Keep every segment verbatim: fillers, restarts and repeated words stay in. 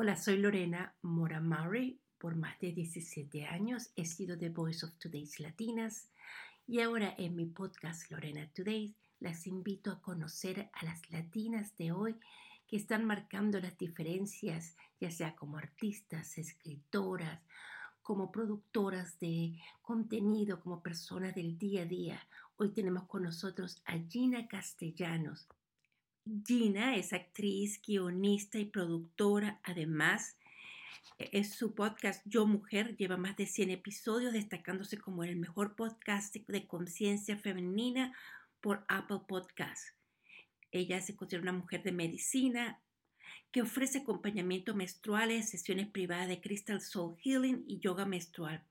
Hola, soy Lorena Mora-Mowry. Por más de diecisiete años he sido The Voice of Today's Latinas y ahora en mi podcast Lorena Today las invito a conocer a las latinas de hoy que están marcando las diferencias, ya sea como artistas, escritoras, como productoras de contenido, como personas del día a día. Hoy tenemos con nosotros a Gina Castellanos. Gina es actriz, guionista y productora. Además, es su podcast Yo Mujer. Lleva más de cien episodios, destacándose como el mejor podcast de conciencia femenina por Apple Podcasts. Ella se considera una mujer de medicina, que ofrece acompañamiento menstruales, sesiones privadas de Crystalline Soul Healing y yoga menstrual.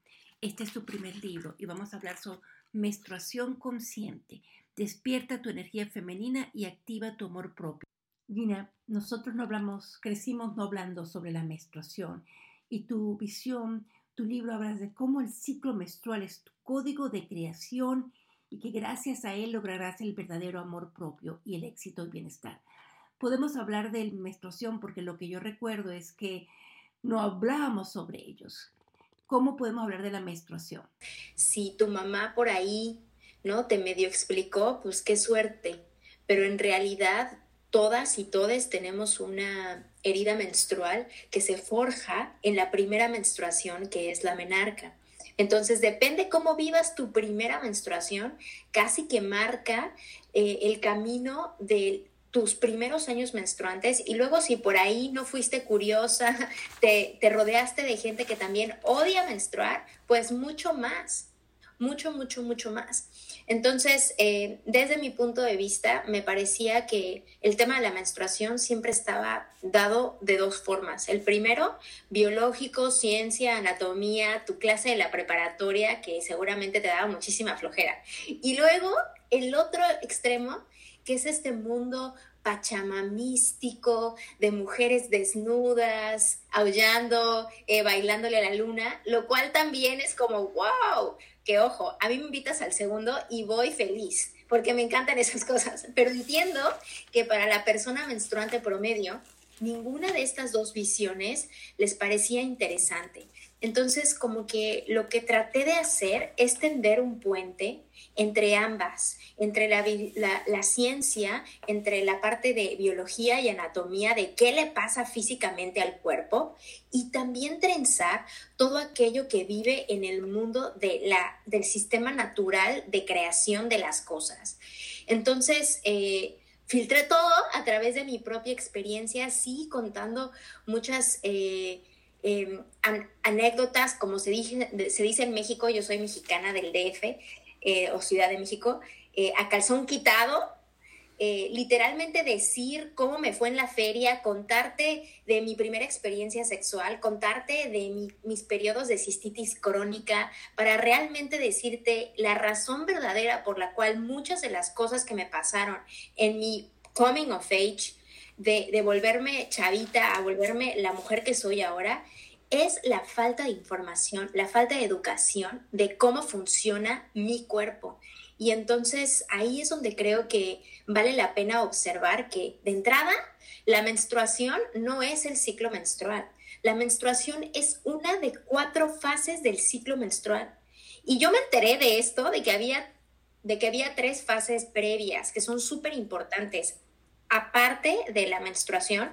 Este es su primer libro y vamos a hablar sobre menstruación consciente. Despierta tu energía femenina y activa tu amor propio. Gina, nosotros no hablamos, crecimos no hablando sobre la menstruación y tu visión, tu libro hablas de cómo el ciclo menstrual es tu código de creación y que gracias a él lograrás el verdadero amor propio y el éxito y bienestar. Podemos hablar de menstruación porque lo que yo recuerdo es que no hablábamos sobre ellos. ¿Cómo podemos hablar de la menstruación? Si tu mamá por ahí, ¿no?, te medio explicó, pues qué suerte. Pero en realidad todas y todes tenemos una herida menstrual que se forja en la primera menstruación, que es la menarca. Entonces, depende cómo vivas tu primera menstruación, casi que marca eh, el camino del tus primeros años menstruantes. Y luego, si por ahí no fuiste curiosa, te, te rodeaste de gente que también odia menstruar, pues mucho más, mucho, mucho, mucho más. Entonces, eh, desde mi punto de vista, me parecía que el tema de la menstruación siempre estaba dado de dos formas. El primero, biológico, ciencia, anatomía, tu clase de la preparatoria, que seguramente te daba muchísima flojera. Y luego, el otro extremo, que es este mundo pachamamístico de mujeres desnudas, aullando, eh, bailándole a la luna, lo cual también es como wow, que ojo, a mí me invitas al segundo y voy feliz, porque me encantan esas cosas, pero entiendo que para la persona menstruante promedio, ninguna de estas dos visiones les parecía interesante. Entonces, como que lo que traté de hacer es tender un puente entre ambas, entre la, la, la ciencia, entre la parte de biología y anatomía, de qué le pasa físicamente al cuerpo, y también trenzar todo aquello que vive en el mundo de la, del sistema natural de creación de las cosas. Entonces, eh, filtré todo a través de mi propia experiencia, sí, contando muchas Eh, Eh, an- anécdotas, como se, dije, se dice en México. Yo soy mexicana del D F eh, o Ciudad de México, eh, a calzón quitado, eh, literalmente decir cómo me fue en la feria, contarte de mi primera experiencia sexual, contarte de mi, mis periodos de cistitis crónica, para realmente decirte la razón verdadera por la cual muchas de las cosas que me pasaron en mi coming of age, De, de volverme chavita a volverme la mujer que soy ahora, es la falta de información, la falta de educación de cómo funciona mi cuerpo. Y entonces ahí es donde creo que vale la pena observar que, de entrada, la menstruación no es el ciclo menstrual. La menstruación es una de cuatro fases del ciclo menstrual. Y yo me enteré de esto, de que había, de que había tres fases previas que son súper importantes, aparte de la menstruación,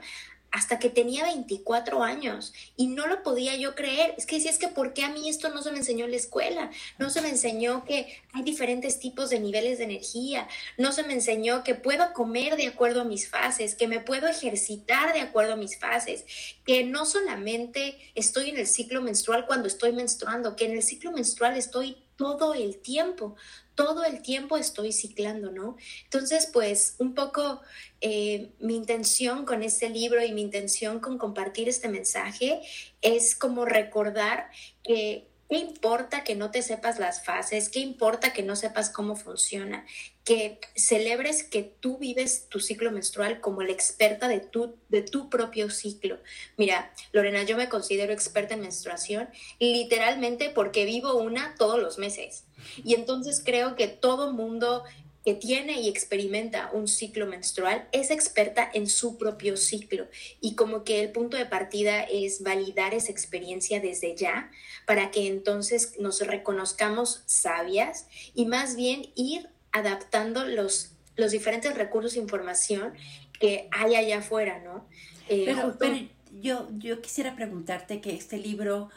hasta que tenía veinticuatro años y no lo podía yo creer. Es que decía, es que ¿por qué a mí esto no se me enseñó en la escuela? No se me enseñó que hay diferentes tipos de niveles de energía, no se me enseñó que puedo comer de acuerdo a mis fases, que me puedo ejercitar de acuerdo a mis fases, que no solamente estoy en el ciclo menstrual cuando estoy menstruando, que en el ciclo menstrual estoy todo el tiempo, todo el tiempo estoy ciclando, ¿no? Entonces, pues, un poco eh, mi intención con este libro y mi intención con compartir este mensaje es como recordar que qué importa que no te sepas las fases, qué importa que no sepas cómo funciona, que celebres que tú vives tu ciclo menstrual como la experta de tu, de tu propio ciclo. Mira, Lorena, yo me considero experta en menstruación literalmente porque vivo una todos los meses. Y entonces creo que todo mundo que tiene y experimenta un ciclo menstrual es experta en su propio ciclo, y como que el punto de partida es validar esa experiencia desde ya para que entonces nos reconozcamos sabias y más bien ir adaptando los, los diferentes recursos e información que hay allá afuera, ¿no? Eh, pero, justo... pero yo, yo quisiera preguntarte que este libro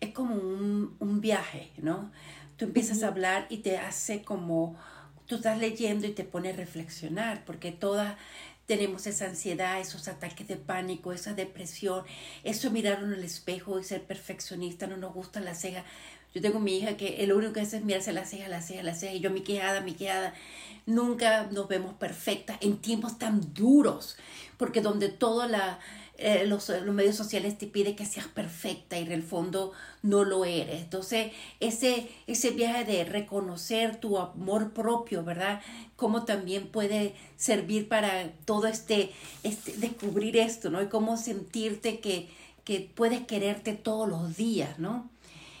es como un, un viaje, ¿no? Tú empiezas a hablar y te hace como... Tú estás leyendo y te pone a reflexionar, porque todas tenemos esa ansiedad, esos ataques de pánico, esa depresión, eso mirarnos en el espejo y ser perfeccionista, no nos gustan las cejas. Yo tengo a mi hija que lo único que hace es mirarse las cejas, las cejas, las cejas, y yo mi quejada, mi quejada. Nunca nos vemos perfectas en tiempos tan duros, porque donde todos eh, los, los medios sociales te piden que seas perfecta y en el fondo no lo eres. Entonces, ese, ese viaje de reconocer tu amor propio, ¿verdad? Cómo también puede servir para todo este, este descubrir esto, ¿no? Y cómo sentirte que, que puedes quererte todos los días, ¿no?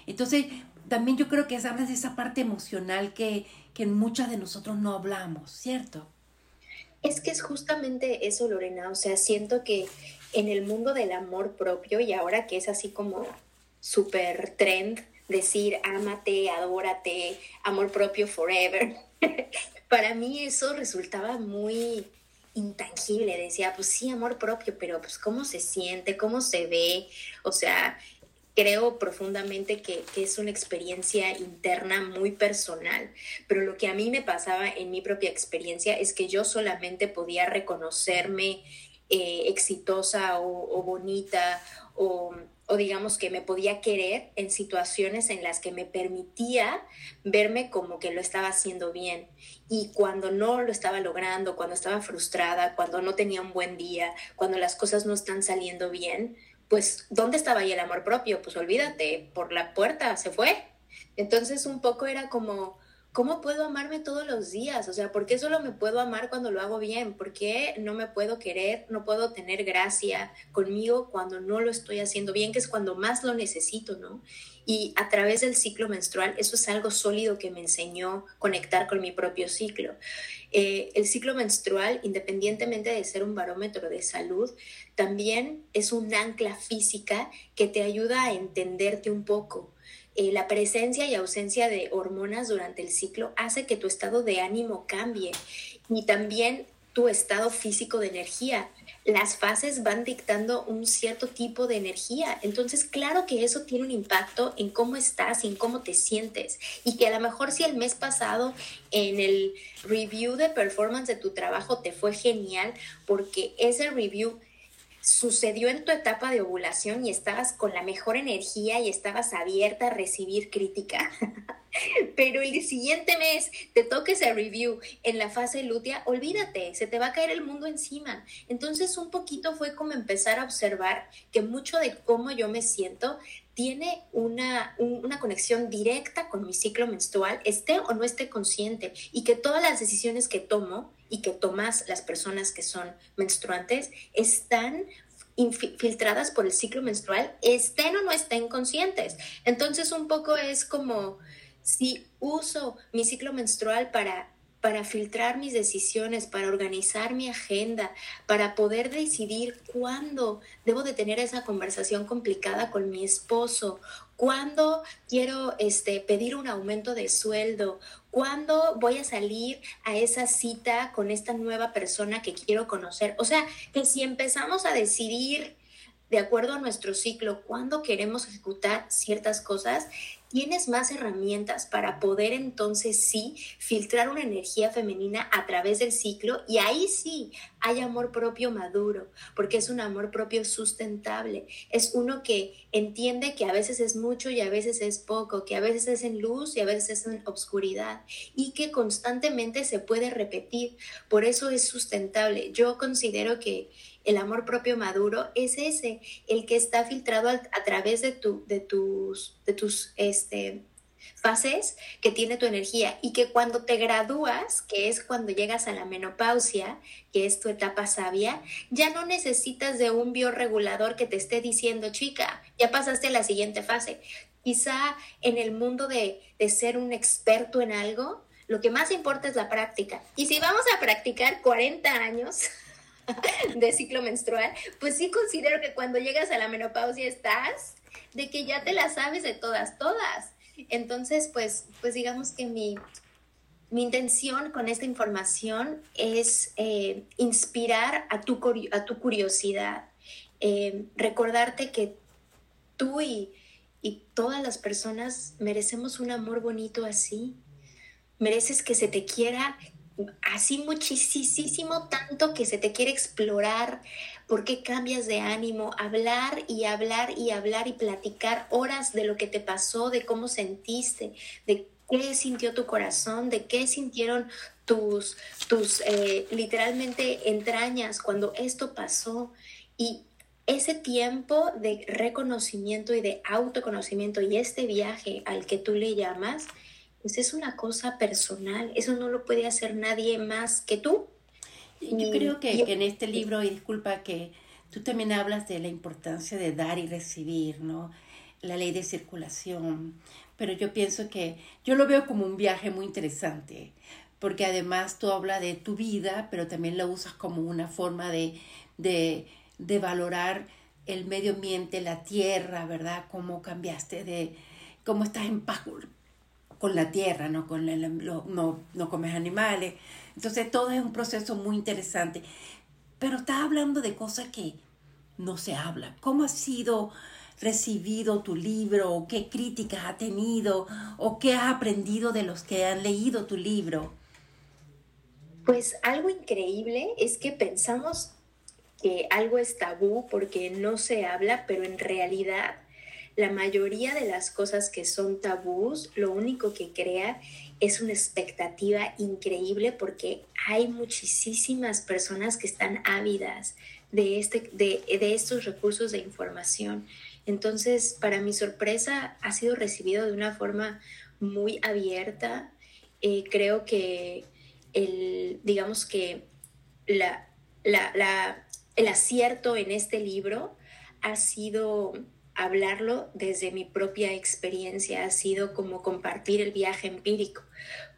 Entonces, también yo creo que hablas de esa parte emocional que, que muchas de nosotros no hablamos, ¿cierto? Es que es justamente eso, Lorena. O sea, siento que en el mundo del amor propio, y ahora que es así como súper trend, decir ámate, adórate, amor propio forever, para mí eso resultaba muy intangible. Decía, pues sí, amor propio, pero pues cómo se siente, cómo se ve, o sea... Creo profundamente que, que es una experiencia interna muy personal, pero lo que a mí me pasaba en mi propia experiencia es que yo solamente podía reconocerme eh, exitosa o, o bonita o, o digamos que me podía querer en situaciones en las que me permitía verme como que lo estaba haciendo bien. Y cuando no lo estaba logrando, cuando estaba frustrada, cuando no tenía un buen día, cuando las cosas no están saliendo bien, pues, ¿dónde estaba ahí el amor propio? Pues olvídate, por la puerta, se fue. Entonces, un poco era como, ¿cómo puedo amarme todos los días? O sea, ¿por qué solo me puedo amar cuando lo hago bien? ¿Por qué no me puedo querer, no puedo tener gracia conmigo cuando no lo estoy haciendo bien, que es cuando más lo necesito, ¿no? Y a través del ciclo menstrual, eso es algo sólido que me enseñó conectar con mi propio ciclo. Eh, el ciclo menstrual, independientemente de ser un barómetro de salud, también es un ancla física que te ayuda a entenderte un poco. Eh, la presencia y ausencia de hormonas durante el ciclo hace que tu estado de ánimo cambie y también tu estado físico de energía. Las fases van dictando un cierto tipo de energía. Entonces, claro que eso tiene un impacto en cómo estás y en cómo te sientes. Y que a lo mejor si el mes pasado en el review de performance de tu trabajo te fue genial porque ese review sucedió en tu etapa de ovulación y estabas con la mejor energía y estabas abierta a recibir crítica. Pero el siguiente mes te toca ese review en la fase lútea, olvídate, se te va a caer el mundo encima. Entonces un poquito fue como empezar a observar que mucho de cómo yo me siento tiene una, un, una conexión directa con mi ciclo menstrual, esté o no esté consciente, y que todas las decisiones que tomo y que tomas las personas que son menstruantes están infiltradas por el ciclo menstrual, estén o no estén conscientes. Entonces un poco es como... Si uso mi ciclo menstrual para, para filtrar mis decisiones, para organizar mi agenda, para poder decidir cuándo debo de tener esa conversación complicada con mi esposo, cuándo quiero este, pedir un aumento de sueldo, cuándo voy a salir a esa cita con esta nueva persona que quiero conocer. O sea, que si empezamos a decidir de acuerdo a nuestro ciclo cuándo queremos ejecutar ciertas cosas, tienes más herramientas para poder entonces sí filtrar una energía femenina a través del ciclo, y ahí sí hay amor propio maduro, porque es un amor propio sustentable. Es uno que entiende que a veces es mucho y a veces es poco, que a veces es en luz y a veces es en oscuridad, y que constantemente se puede repetir. Por eso es sustentable. Yo considero que el amor propio maduro es ese, el que está filtrado a través de, tu, de tus, de tus este, fases que tiene tu energía, y que cuando te gradúas, que es cuando llegas a la menopausia, que es tu etapa sabia, ya no necesitas de un biorregulador que te esté diciendo, chica, ya pasaste a la siguiente fase. Quizá en el mundo de, de ser un experto en algo, Lo que más importa es la práctica. Y si vamos a practicar cuarenta años de ciclo menstrual, pues sí considero que cuando llegas a la menopausia estás de que ya te la sabes de todas, todas. Entonces, pues, pues digamos que mi, mi intención con esta información es eh, inspirar a tu, a tu curiosidad, eh, recordarte que tú y, y todas las personas merecemos un amor bonito así. Mereces que se te quiera así muchísimo, tanto que se te quiere explorar por qué cambias de ánimo, hablar y hablar y hablar y platicar horas de lo que te pasó, de cómo sentiste, de qué sintió tu corazón, de qué sintieron tus, tus eh, literalmente entrañas cuando esto pasó. Y ese tiempo de reconocimiento y de autoconocimiento y este viaje al que tú le llamas, pues es una cosa personal, eso no lo puede hacer nadie más que tú. Yo creo que, que en este libro, y disculpa que tú también hablas de la importancia de dar y recibir, ¿no? La ley de circulación, pero yo pienso que, yo lo veo como un viaje muy interesante, porque además tú hablas de tu vida, pero también la usas como una forma de, de, de valorar el medio ambiente, la tierra, ¿verdad? Cómo cambiaste de, cómo estás en paz con la tierra, no con la, lo, no, no comes animales. Entonces todo es un proceso muy interesante. Pero estás hablando de cosas que no se habla. ¿Cómo ha sido recibido tu libro? ¿O qué críticas ha tenido? ¿O qué has aprendido de los que han leído tu libro? Pues algo increíble es que pensamos que algo es tabú porque no se habla, pero en realidad la mayoría de las cosas que son tabús, lo único que crea es una expectativa increíble porque hay muchísimas personas que están ávidas de, este, de, de estos recursos de información. Entonces, para mi sorpresa, ha sido recibido de una forma muy abierta. Eh, creo que, el, digamos que la, la, la, el acierto en este libro ha sido hablarlo desde mi propia experiencia, ha sido como compartir el viaje empírico,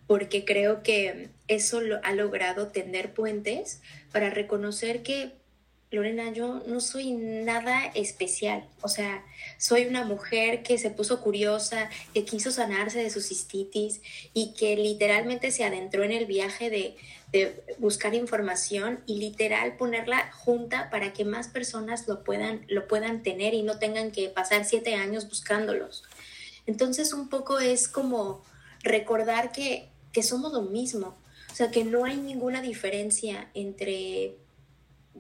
porque creo que eso lo, ha logrado tender puentes para reconocer que, Lorena, yo no soy nada especial, o sea, soy una mujer que se puso curiosa, que quiso sanarse de su cistitis y que literalmente se adentró en el viaje de, de buscar información y literal ponerla junta para que más personas lo puedan, lo puedan tener y no tengan que pasar siete años buscándolos. Entonces un poco es como recordar que, que somos lo mismo, o sea, que no hay ninguna diferencia entre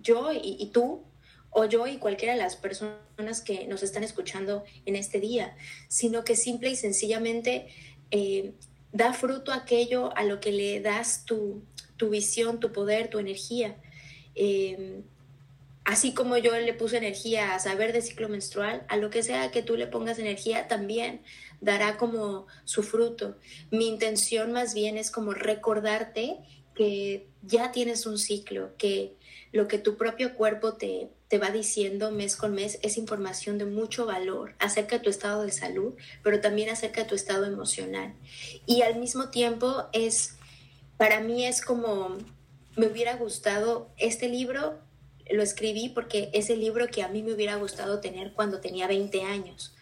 yo y, y tú, o yo y cualquiera de las personas que nos están escuchando en este día, sino que simple y sencillamente eh, da fruto aquello a lo que le das tu, tu visión, tu poder, tu energía. Eh, así como yo le puse energía a saber de ciclo menstrual, a lo que sea que tú le pongas energía también dará como su fruto. Mi intención más bien es como recordarte que ya tienes un ciclo, que lo que tu propio cuerpo te, te va diciendo mes con mes es información de mucho valor acerca de tu estado de salud, pero también acerca de tu estado emocional. Y al mismo tiempo es, para mí es como, me hubiera gustado, este libro lo escribí porque es el libro que a mí me hubiera gustado tener cuando tenía veinte años,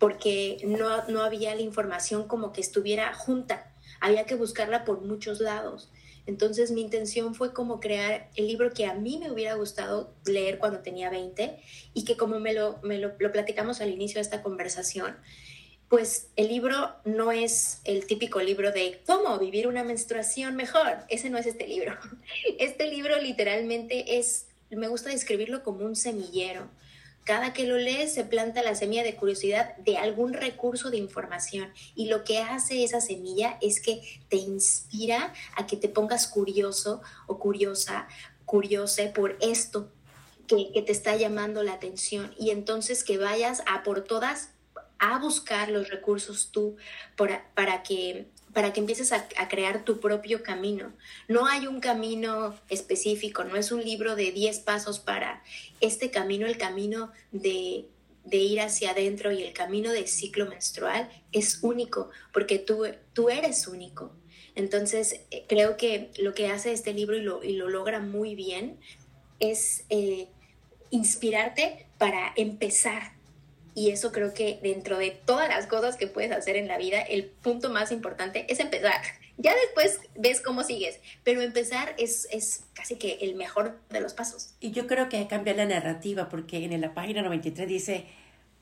porque no, no había la información como que estuviera junta, había que buscarla por muchos lados. Entonces mi intención fue como crear el libro que a mí me hubiera gustado leer cuando tenía veinte y que como me lo, me lo, lo platicamos al inicio de esta conversación, pues el libro no es el típico libro de cómo vivir una menstruación mejor. Ese no es este libro. Este libro literalmente es, me gusta describirlo como un semillero. Cada que lo lees se planta la semilla de curiosidad de algún recurso de información y lo que hace esa semilla es que te inspira a que te pongas curioso o curiosa, curiosa por esto que, que te está llamando la atención y entonces que vayas a por todas a buscar los recursos tú para, para que... para que empieces a, a crear tu propio camino. No hay un camino específico, no es un libro de diez pasos para este camino, el camino de, de ir hacia adentro y el camino del ciclo menstrual es único, porque tú, tú eres único. Entonces, creo que lo que hace este libro y lo, y lo logra muy bien es eh, inspirarte para empezar. Y eso creo que dentro de todas las cosas que puedes hacer en la vida, el punto más importante es empezar. Ya después ves cómo sigues, pero empezar es, es casi que el mejor de los pasos. Y yo creo que hay que cambiar la narrativa, porque en la página noventa y tres dice,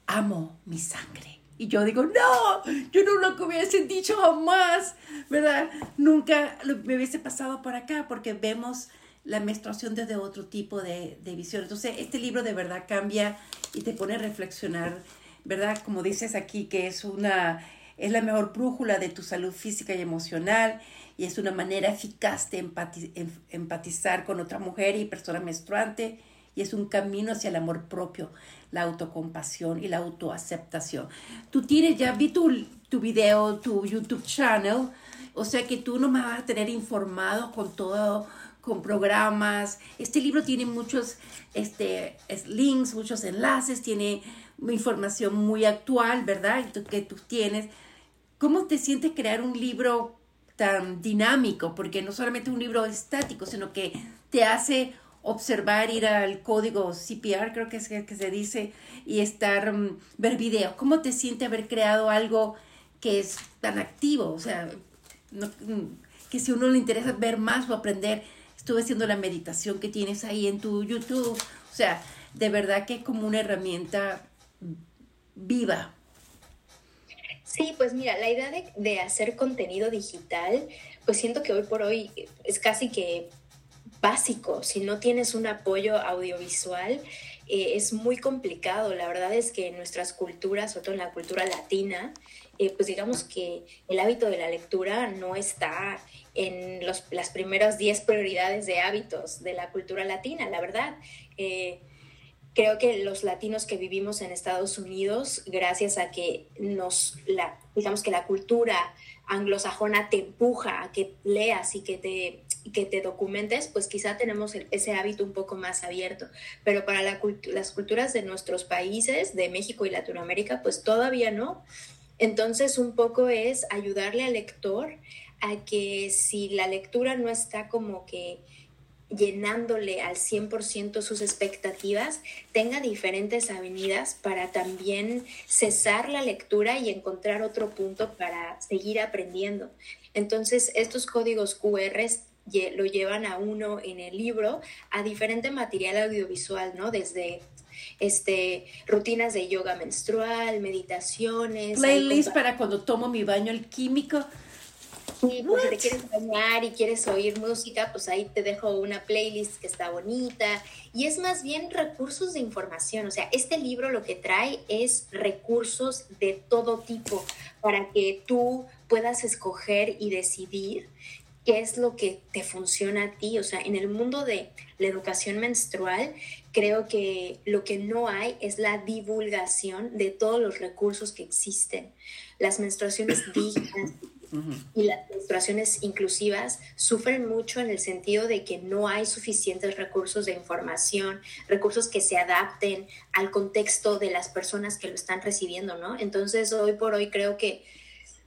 amo mi sangre. Y yo digo, no, yo no lo hubiese dicho jamás, ¿verdad? Nunca me hubiese pasado por acá, porque vemos la menstruación desde otro tipo de, de visión. Entonces, este libro de verdad cambia y te pone a reflexionar, ¿verdad? Como dices aquí, que es una... es la mejor brújula de tu salud física y emocional, y es una manera eficaz de empatiz- empatizar con otra mujer y persona menstruante, y es un camino hacia el amor propio, la autocompasión y la autoaceptación. Tú tienes, ya vi tu, tu video, tu YouTube channel, o sea que tú nos vas a tener informados con todo, con programas. Este libro tiene muchos este, links, muchos enlaces, tiene información muy actual, ¿verdad?, que tú tienes. ¿Cómo te sientes crear un libro tan dinámico? Porque no solamente es un libro estático, sino que te hace observar, ir al código C P R, creo que es el que se dice, y estar, um, ver videos. ¿Cómo te sientes haber creado algo que es tan activo? O sea, no, que si a uno le interesa ver más o aprender, estuve haciendo la meditación que tienes ahí en tu YouTube. O sea, de verdad que es como una herramienta viva. Sí, pues mira, la idea de, de hacer contenido digital, pues siento que hoy por hoy es casi que básico. Si no tienes un apoyo audiovisual, eh, es muy complicado. La verdad es que en nuestras culturas, sobre todo en la cultura latina, eh, pues digamos que el hábito de la lectura no está en los, las primeras diez prioridades de hábitos de la cultura latina, la verdad. Eh, Creo que los latinos que vivimos en Estados Unidos, gracias a que nos, la, digamos que la cultura anglosajona te empuja a que leas y que te, y que te documentes, pues quizá tenemos el, ese hábito un poco más abierto. Pero para la, las culturas de nuestros países, de México y Latinoamérica, pues todavía no. Entonces, un poco es ayudarle al lector a que si la lectura no está como que llenándole al cien por ciento sus expectativas, tenga diferentes avenidas para también cesar la lectura y encontrar otro punto para seguir aprendiendo. Entonces, estos códigos Q R lo llevan a uno en el libro a diferente material audiovisual, ¿no? Desde este, rutinas de yoga menstrual, meditaciones. Playlist compa- para cuando tomo mi baño alquímico. Sí, porque te quieres bañar y quieres oír música, pues ahí te dejo una playlist que está bonita. Y es más bien recursos de información. O sea, este libro lo que trae es recursos de todo tipo para que tú puedas escoger y decidir qué es lo que te funciona a ti. O sea, en el mundo de la educación menstrual, creo que lo que no hay es la divulgación de todos los recursos que existen. Las menstruaciones dignas y las menstruaciones inclusivas sufren mucho en el sentido de que no hay suficientes recursos de información, recursos que se adapten al contexto de las personas que lo están recibiendo, ¿no? Entonces, hoy por hoy creo que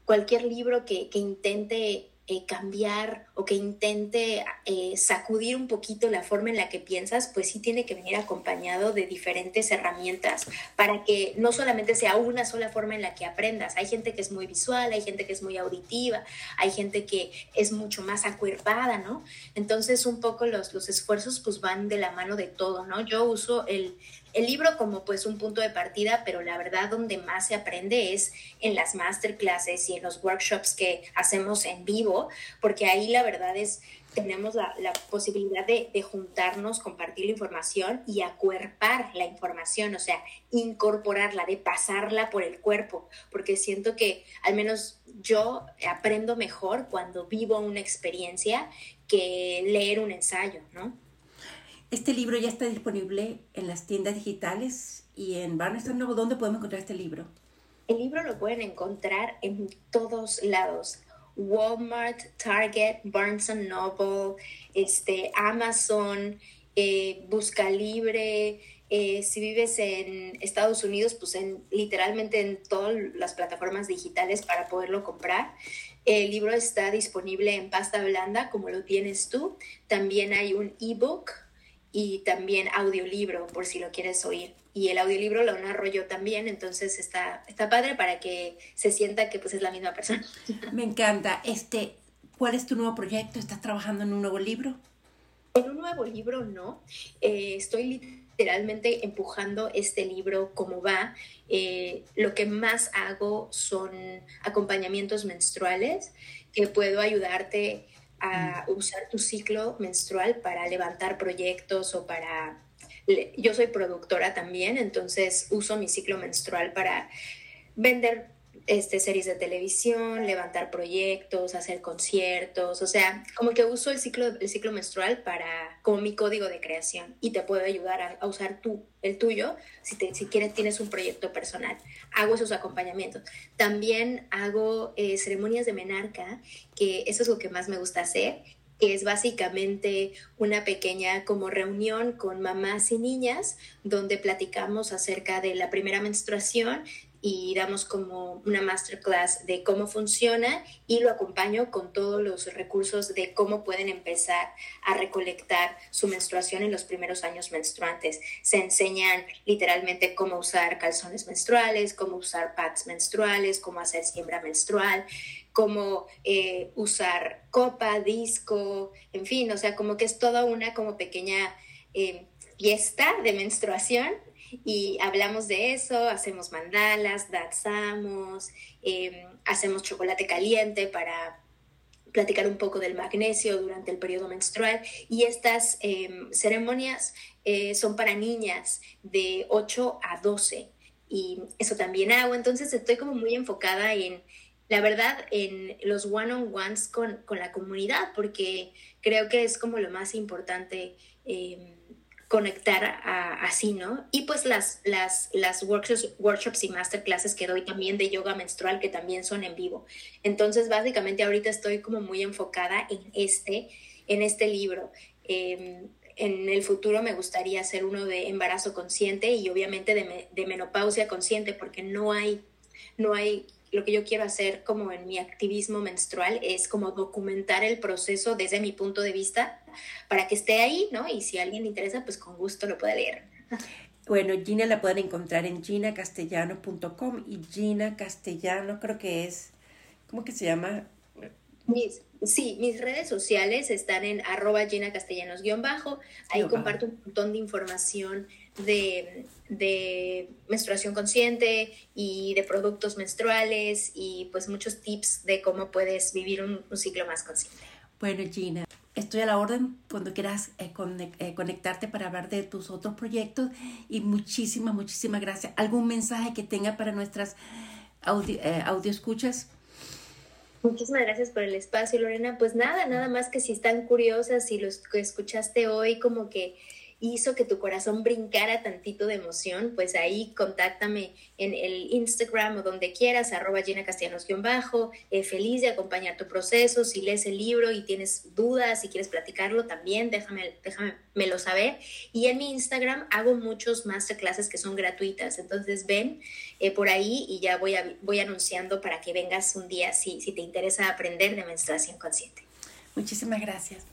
cualquier libro que, que intente eh, cambiar o que intente eh, sacudir un poquito la forma en la que piensas, pues sí tiene que venir acompañado de diferentes herramientas para que no solamente sea una sola forma en la que aprendas. Hay gente que es muy visual, hay gente que es muy auditiva, hay gente que es mucho más acuerpada, ¿no? Entonces, un poco los, los esfuerzos pues van de la mano de todo, ¿no? Yo uso el, el libro como pues un punto de partida, pero la verdad donde más se aprende es en las masterclasses y en los workshops que hacemos en vivo, porque ahí la verdad es tenemos la, la posibilidad de, de juntarnos, compartir la información y acuerpar la información, o sea, incorporarla, de pasarla por el cuerpo, porque siento que al menos yo aprendo mejor cuando vivo una experiencia que leer un ensayo, ¿no? Este libro ya está disponible en las tiendas digitales y en Barnes and Noble. ¿Dónde podemos encontrar este libro? El libro lo pueden encontrar en todos lados. Walmart, Target, Barnes and Noble, este, Amazon, eh, Busca Libre. Eh, si vives en Estados Unidos, pues en, literalmente en todas las plataformas digitales para poderlo comprar. El libro está disponible en pasta blanda, como lo tienes tú. También hay un ebook y también audiolibro, por si lo quieres oír. Y el audiolibro lo narro yo también, entonces está, está padre para que se sienta que pues, es la misma persona. Me encanta. Este, ¿cuál es tu nuevo proyecto? ¿Estás trabajando en un nuevo libro? En un nuevo libro no. Eh, estoy literalmente empujando este libro como va. Eh, lo que más hago son acompañamientos menstruales, que puedo ayudarte a usar tu ciclo menstrual para levantar proyectos o para... Yo soy productora también, entonces uso mi ciclo menstrual para vender este, series de televisión, levantar proyectos, hacer conciertos. O sea, como que uso el ciclo, el ciclo menstrual para, como mi código de creación, y te puedo ayudar a, a usar tú, el tuyo si, te, si quieres tienes un proyecto personal. Hago esos acompañamientos. También hago eh, ceremonias de menarca, que eso es lo que más me gusta hacer, que es básicamente una pequeña como reunión con mamás y niñas donde platicamos acerca de la primera menstruación y damos como una masterclass de cómo funciona, y lo acompaño con todos los recursos de cómo pueden empezar a recolectar su menstruación en los primeros años menstruantes. Se enseñan literalmente cómo usar calzones menstruales, cómo usar pads menstruales, cómo hacer siembra menstrual, cómo eh, usar copa, disco, en fin, o sea, como que es toda una como pequeña eh, fiesta de menstruación. Y hablamos de eso, hacemos mandalas, danzamos, eh, hacemos chocolate caliente para platicar un poco del magnesio durante el periodo menstrual. Y estas eh, ceremonias eh, son para niñas de ocho a doce, y eso también hago. Entonces estoy como muy enfocada en, la verdad, en los one-on-ones con, con la comunidad, porque creo que es como lo más importante, eh, conectar a, así, ¿no? Y pues las, las, las workshops, workshops y masterclasses que doy también de yoga menstrual, que también son en vivo. Entonces, básicamente ahorita estoy como muy enfocada en este, en este libro. Eh, en el futuro me gustaría hacer uno de embarazo consciente y obviamente de, me, de menopausia consciente, porque no hay, no hay, lo que yo quiero hacer como en mi activismo menstrual es como documentar el proceso desde mi punto de vista para que esté ahí, ¿no? Y si a alguien le interesa, pues con gusto lo puede leer. Bueno, Gina la pueden encontrar en gina castellanos punto com, y Gina Castellanos creo que es, ¿cómo que se llama? Mis, sí, mis redes sociales están en arroba ginacastellanos_bajo. Ahí no, comparto un montón de información de... de menstruación consciente y de productos menstruales, y pues muchos tips de cómo puedes vivir un, un ciclo más consciente. Bueno, Gina, estoy a la orden cuando quieras eh, con, eh, conectarte para hablar de tus otros proyectos, y muchísimas, muchísimas gracias. ¿Algún mensaje que tenga para nuestras audio, eh, audio escuchas? Muchísimas gracias por el espacio, Lorena. Pues nada, nada más que si están curiosas, si los que escuchaste hoy como que hizo que tu corazón brincara tantito de emoción, pues ahí contáctame en el Instagram o donde quieras, arroba ginacastellanos_bajo. Eh, feliz de acompañar tu proceso. Si lees el libro y tienes dudas, si quieres platicarlo también, déjame, déjamelo saber. Y en mi Instagram hago muchos masterclasses que son gratuitas, entonces ven eh, por ahí, y ya voy, a, voy anunciando para que vengas un día si, si te interesa aprender de menstruación consciente. Muchísimas gracias.